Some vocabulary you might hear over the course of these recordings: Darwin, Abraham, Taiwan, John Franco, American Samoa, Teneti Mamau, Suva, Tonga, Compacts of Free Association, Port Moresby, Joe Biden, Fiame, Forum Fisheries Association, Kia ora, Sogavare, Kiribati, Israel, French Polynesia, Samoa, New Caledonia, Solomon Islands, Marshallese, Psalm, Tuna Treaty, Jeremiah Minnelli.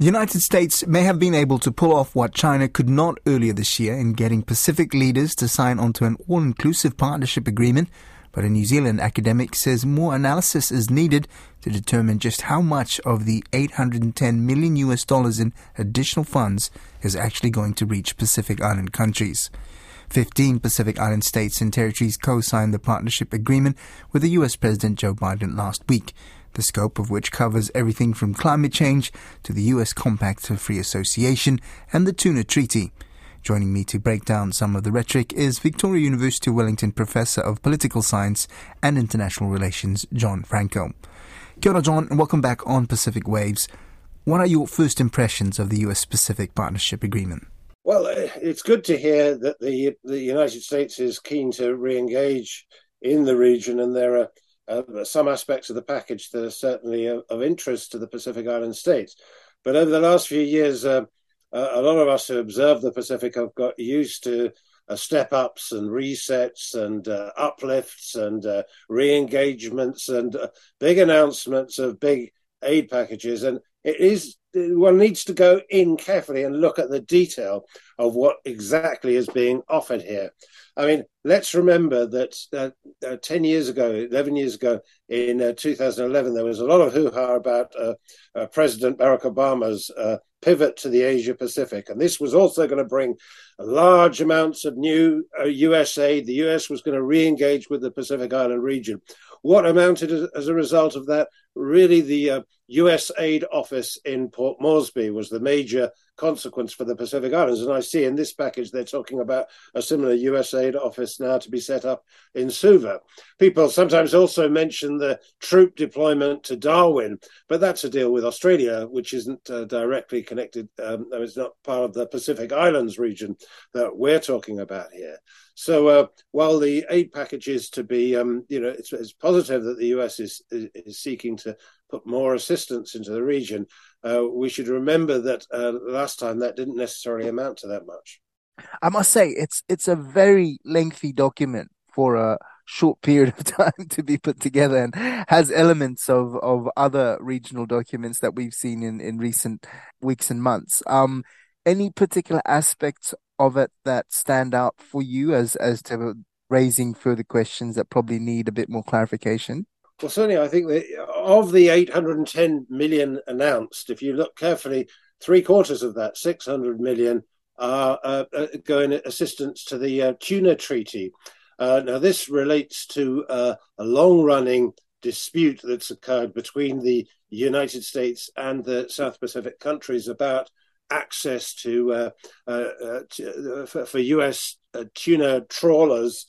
The United States may have been able to pull off what China could not earlier this year in getting Pacific leaders to sign onto an all-inclusive partnership agreement, but a New Zealand academic says more analysis is needed to determine just how much of the $810 million in additional funds is actually going to reach Pacific Island countries. 15 Pacific Island states and territories co-signed the partnership agreement with the US President Joe Biden last week, the scope of which covers everything from climate change to the US Compacts of Free Association and the Tuna Treaty. Joining me to break down some of the rhetoric is Victoria University Wellington Professor of Political Science and International Relations, John Franco. Kia ora, John, and welcome back on Pacific Waves. What are your first impressions of the US-Pacific Partnership Agreement? Well, it's good to hear that the United States is keen to re-engage in the region, and there are some aspects of the package that are certainly of interest to the Pacific Island states. But over the last few years, a lot of us who observe the Pacific have got used to step-ups and resets and uplifts and re-engagements and big announcements of big aid packages. And it is, one needs to go in carefully and look at the detail of what exactly is being offered here. I mean, let's remember that 11 years ago, in 2011, there was a lot of hoo-ha about President Barack Obama's pivot to the Asia-Pacific. And this was also going to bring large amounts of new US aid. The US was going to re-engage with the Pacific Island region. What amounted as a result of that? Really, the US aid office in Port Moresby was the major consequence for the Pacific Islands. And I see in this package they're talking about a similar US aid office now to be set up in Suva. People sometimes also mention the troop deployment to Darwin, but that's a deal with Australia, which isn't directly connected. It's not part of the Pacific Islands region that we're talking about here. So while the aid package is to be, it's positive that the US is seeking to put more assistance into the region, we should remember that last time that didn't necessarily amount to that much. I must say, it's a very lengthy document for a short period of time to be put together, and has elements of other regional documents that we've seen in recent weeks and months. Any particular aspects of it that stand out for you as to raising further questions that probably need a bit more clarification? Well, certainly, I think that of the 810 million announced, if you look carefully, 3/4 of that, 600 million, are going assistance to the Tuna Treaty. Now, this relates to a long-running dispute that's occurred between the United States and the South Pacific countries about access for US tuna trawlers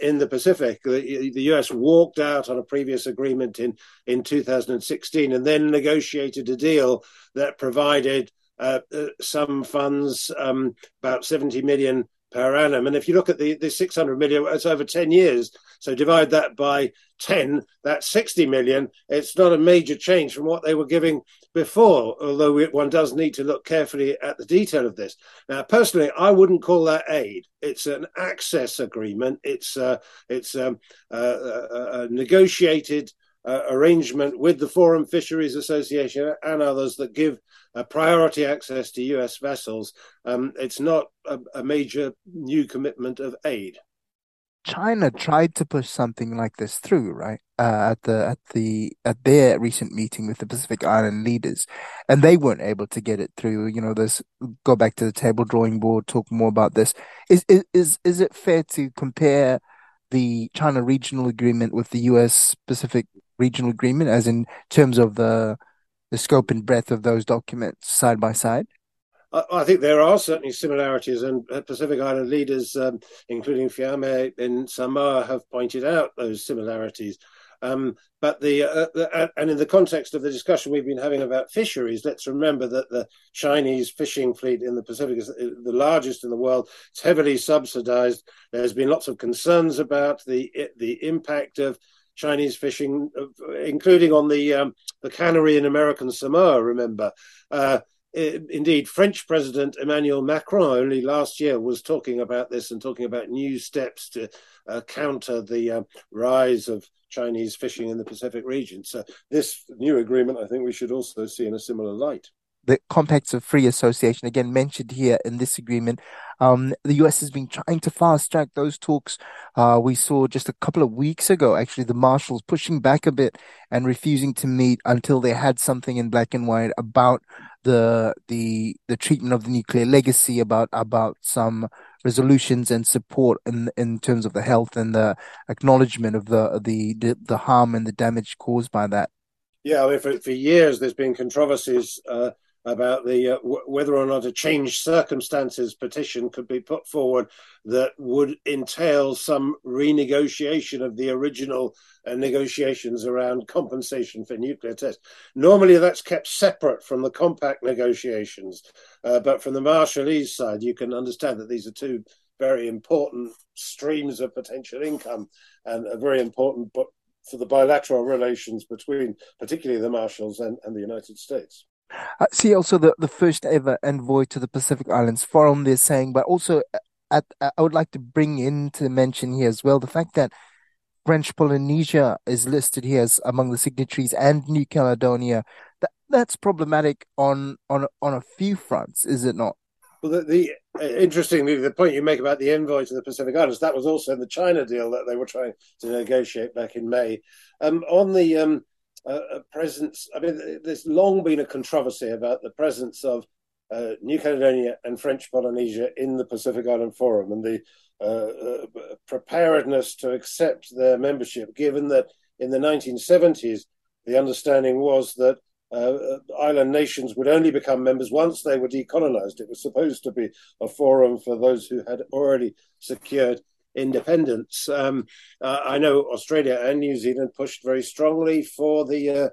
in the Pacific. The US walked out on a previous agreement in 2016 and then negotiated a deal that provided some funds, about 70 million per annum. And if you look at the 600 million, it's over 10 years. So divide that by 10, that's 60 million. It's not a major change from what they were giving before, although one does need to look carefully at the detail of this. Now, personally, I wouldn't call that aid. It's an access agreement. It's a negotiated arrangement with the Forum Fisheries Association and others that give priority access to US vessels. It's not a major new commitment of aid. China tried to push something like this through, right? At their recent meeting with the Pacific Island leaders, and they weren't able to get it through. This go back to the table drawing board, talk more about this. Is it fair to compare the China regional agreement with the US Pacific regional agreement, as in terms of the scope and breadth of those documents side by side? I think there are certainly similarities, and Pacific Island leaders, including Fiame in Samoa, have pointed out those similarities. But in the context of the discussion we've been having about fisheries, let's remember that the Chinese fishing fleet in the Pacific is the largest in the world. It's heavily subsidized. There's been lots of concerns about the impact of Chinese fishing, including on the cannery in American Samoa, remember. Indeed, French President Emmanuel Macron only last year was talking about this and talking about new steps to counter the rise of Chinese fishing in the Pacific region. So this new agreement, I think we should also see in a similar light. the Compacts of Free Association, again mentioned here in this agreement. The US has been trying to fast-track those talks. We saw just a couple of weeks ago, actually, the Marshals pushing back a bit and refusing to meet until they had something in black and white about the treatment of the nuclear legacy, about some resolutions and support in terms of the health and the acknowledgement of the harm and the damage caused by that. Yeah, I mean, for years there's been controversies about whether or not a changed circumstances petition could be put forward that would entail some renegotiation of the original negotiations around compensation for nuclear tests. Normally that's kept separate from the compact negotiations, but from the Marshallese side, you can understand that these are two very important streams of potential income and a very important book for the bilateral relations between particularly the Marshalls and the United States. See also the first ever envoy to the Pacific Islands Forum, they're saying, but also I would like to bring into mention here as well the fact that French Polynesia is listed here as among the signatories and New Caledonia. That's problematic on a few fronts, is it not? Well, interestingly, the point you make about the envoy to the Pacific Islands, that was also in the China deal that they were trying to negotiate back in May. On the presence, I mean, there's long been a controversy about the presence of New Caledonia and French Polynesia in the Pacific Island Forum and the preparedness to accept their membership, given that in the 1970s, the understanding was that island nations would only become members once they were decolonized. It was supposed to be a forum for those who had already secured independence. I know Australia and New Zealand pushed very strongly for the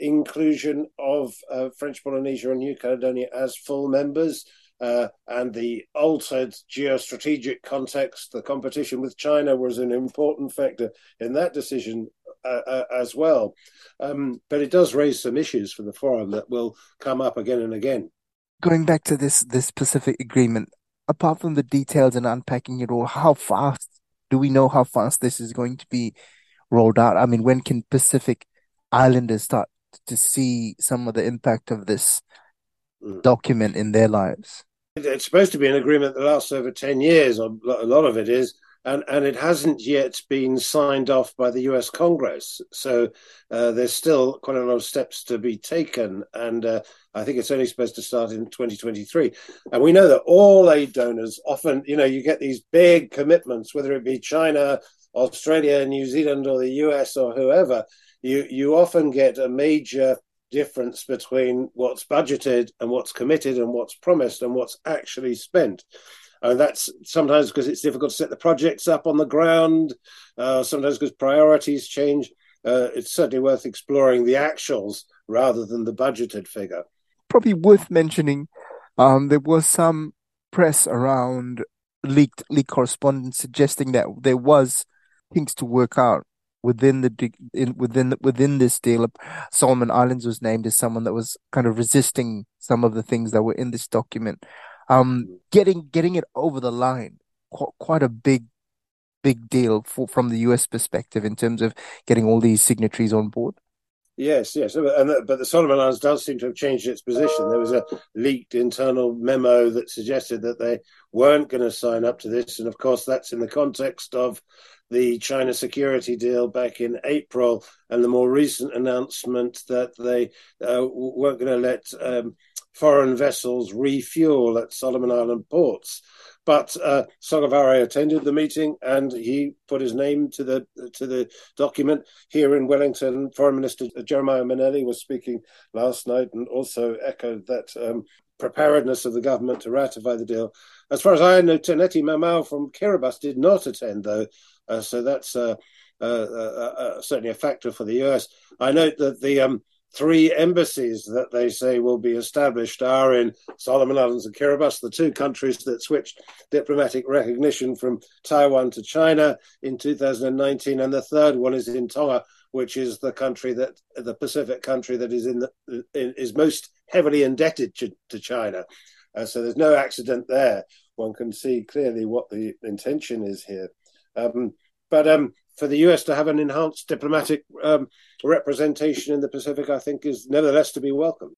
inclusion of French Polynesia and New Caledonia as full members, and the altered geostrategic context, the competition with China was an important factor in that decision as well. But it does raise some issues for the forum that will come up again and again. Going back to this Pacific agreement, apart from the details and unpacking it all, how fast this is going to be rolled out? I mean, when can Pacific Islanders start to see some of the impact of this document in their lives? It's supposed to be an agreement that lasts over 10 years, or a lot of it is. And it hasn't yet been signed off by the US Congress. So there's still quite a lot of steps to be taken. And I think it's only supposed to start in 2023. And we know that all aid donors often, you get these big commitments, whether it be China, Australia, New Zealand, or the US or whoever, you often get a major difference between what's budgeted and what's committed and what's promised and what's actually spent. And that's sometimes because it's difficult to set the projects up on the ground, sometimes because priorities change. It's certainly worth exploring the actuals rather than the budgeted figure. Probably worth mentioning, there was some press around leaked correspondence suggesting that there was things to work out within this deal. Solomon Islands was named as someone that was kind of resisting some of the things that were in this document. Getting it over the line, quite a big deal from the US perspective in terms of getting all these signatories on board. Yes, but the Solomon Islands does seem to have changed its position. There was a leaked internal memo that suggested that they weren't going to sign up to this, and of course that's in the context of the China security deal back in April and the more recent announcement that they weren't going to let foreign vessels refuel at Solomon Island ports. But Sogavare attended the meeting and he put his name to the document. Here in Wellington, Foreign Minister Jeremiah Minnelli was speaking last night and also echoed that preparedness of the government to ratify the deal. As far as I know, Teneti Mamau from Kiribati did not attend, though, so that's certainly a factor for the US. I note that the three embassies that they say will be established are in Solomon Islands and Kiribati, the two countries that switched diplomatic recognition from Taiwan to China in 2019. And the third one is in Tonga, which is the Pacific country that is most heavily indebted to China. So there's no accident there. One can see clearly what the intention is here. But for the US to have an enhanced diplomatic representation in the Pacific, I think, is nevertheless to be welcomed.